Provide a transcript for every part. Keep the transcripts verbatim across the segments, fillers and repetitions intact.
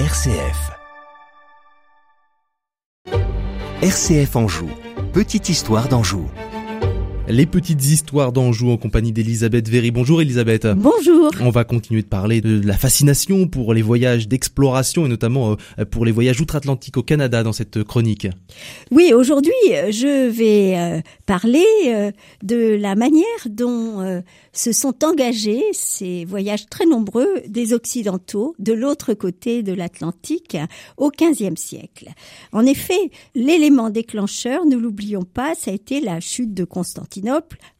R C F. R C F Anjou, petite histoire d'Anjou. Les petites histoires d'Anjou en compagnie d'Elisabeth Véry. Bonjour Elisabeth. Bonjour. On va continuer de parler de la fascination pour les voyages d'exploration et notamment pour les voyages outre-Atlantique au Canada dans cette chronique. Oui, aujourd'hui je vais parler de la manière dont se sont engagés ces voyages très nombreux des Occidentaux de l'autre côté de l'Atlantique au quinzième siècle. En effet, l'élément déclencheur, ne l'oublions pas, ça a été la chute de Constantinople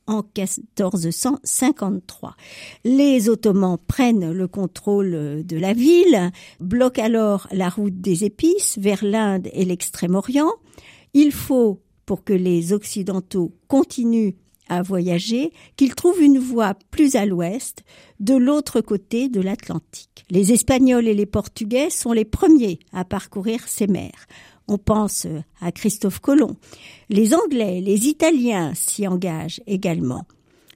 en quatorze cent cinquante-trois. Les Ottomans prennent le contrôle de la ville, bloquent alors la route des épices vers l'Inde et l'Extrême-Orient. Il faut, pour que les Occidentaux continuent à voyager, qu'ils trouvent une voie plus à l'ouest, de l'autre côté de l'Atlantique. Les Espagnols et les Portugais sont les premiers à parcourir ces mers. On pense à Christophe Colomb. Les Anglais, les Italiens s'y engagent également.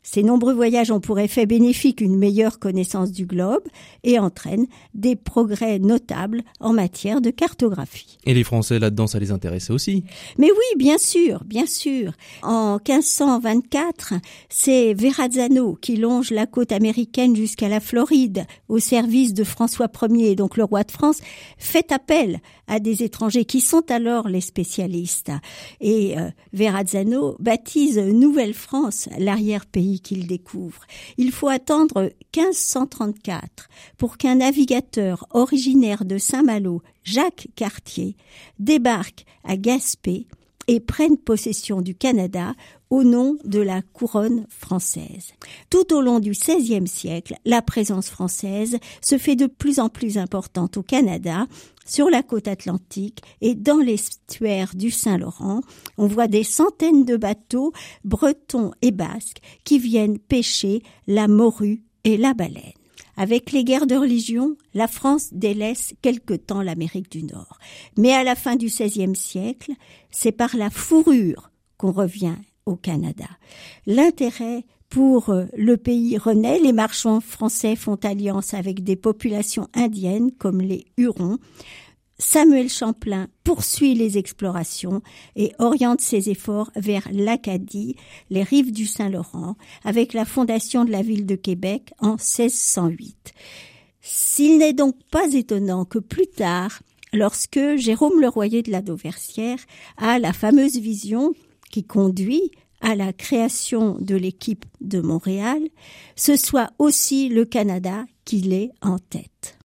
Ces nombreux voyages ont pour effet bénéfique une meilleure connaissance du globe et entraînent des progrès notables en matière de cartographie. Et les Français, là-dedans, ça les intéressait aussi? Mais oui, bien sûr, bien sûr. En quinze cent vingt-quatre, c'est Verrazzano qui longe la côte américaine jusqu'à la Floride au service de François Ier, donc le roi de France, fait appel à des étrangers qui sont alors les spécialistes. Et euh, Verrazzano baptise Nouvelle-France l'arrière-pays qu'il découvre. Il faut attendre quinze cent trente-quatre pour qu'un navigateur originaire de Saint-Malo, Jacques Cartier, débarque à Gaspé et prenne possession du Canada au nom de la couronne française. Tout au long du seizième siècle, la présence française se fait de plus en plus importante au Canada, sur la côte atlantique et dans l'estuaire du Saint-Laurent. On voit des centaines de bateaux bretons et basques qui viennent pêcher la morue et la baleine. Avec les guerres de religion, la France délaisse quelque temps l'Amérique du Nord. Mais à la fin du seizième siècle, c'est par la fourrure qu'on revient au Canada. L'intérêt pour le pays renaît, les marchands français font alliance avec des populations indiennes comme les Hurons. Samuel Champlain poursuit les explorations et oriente ses efforts vers l'Acadie, les rives du Saint-Laurent, avec la fondation de la ville de Québec en seize cent huit. S'il n'est donc pas étonnant que plus tard, lorsque Jérôme Le Royer de la Dauversière a la fameuse vision qui conduit à la création de l'équipe de Montréal, ce soit aussi le Canada qui l'est en tête.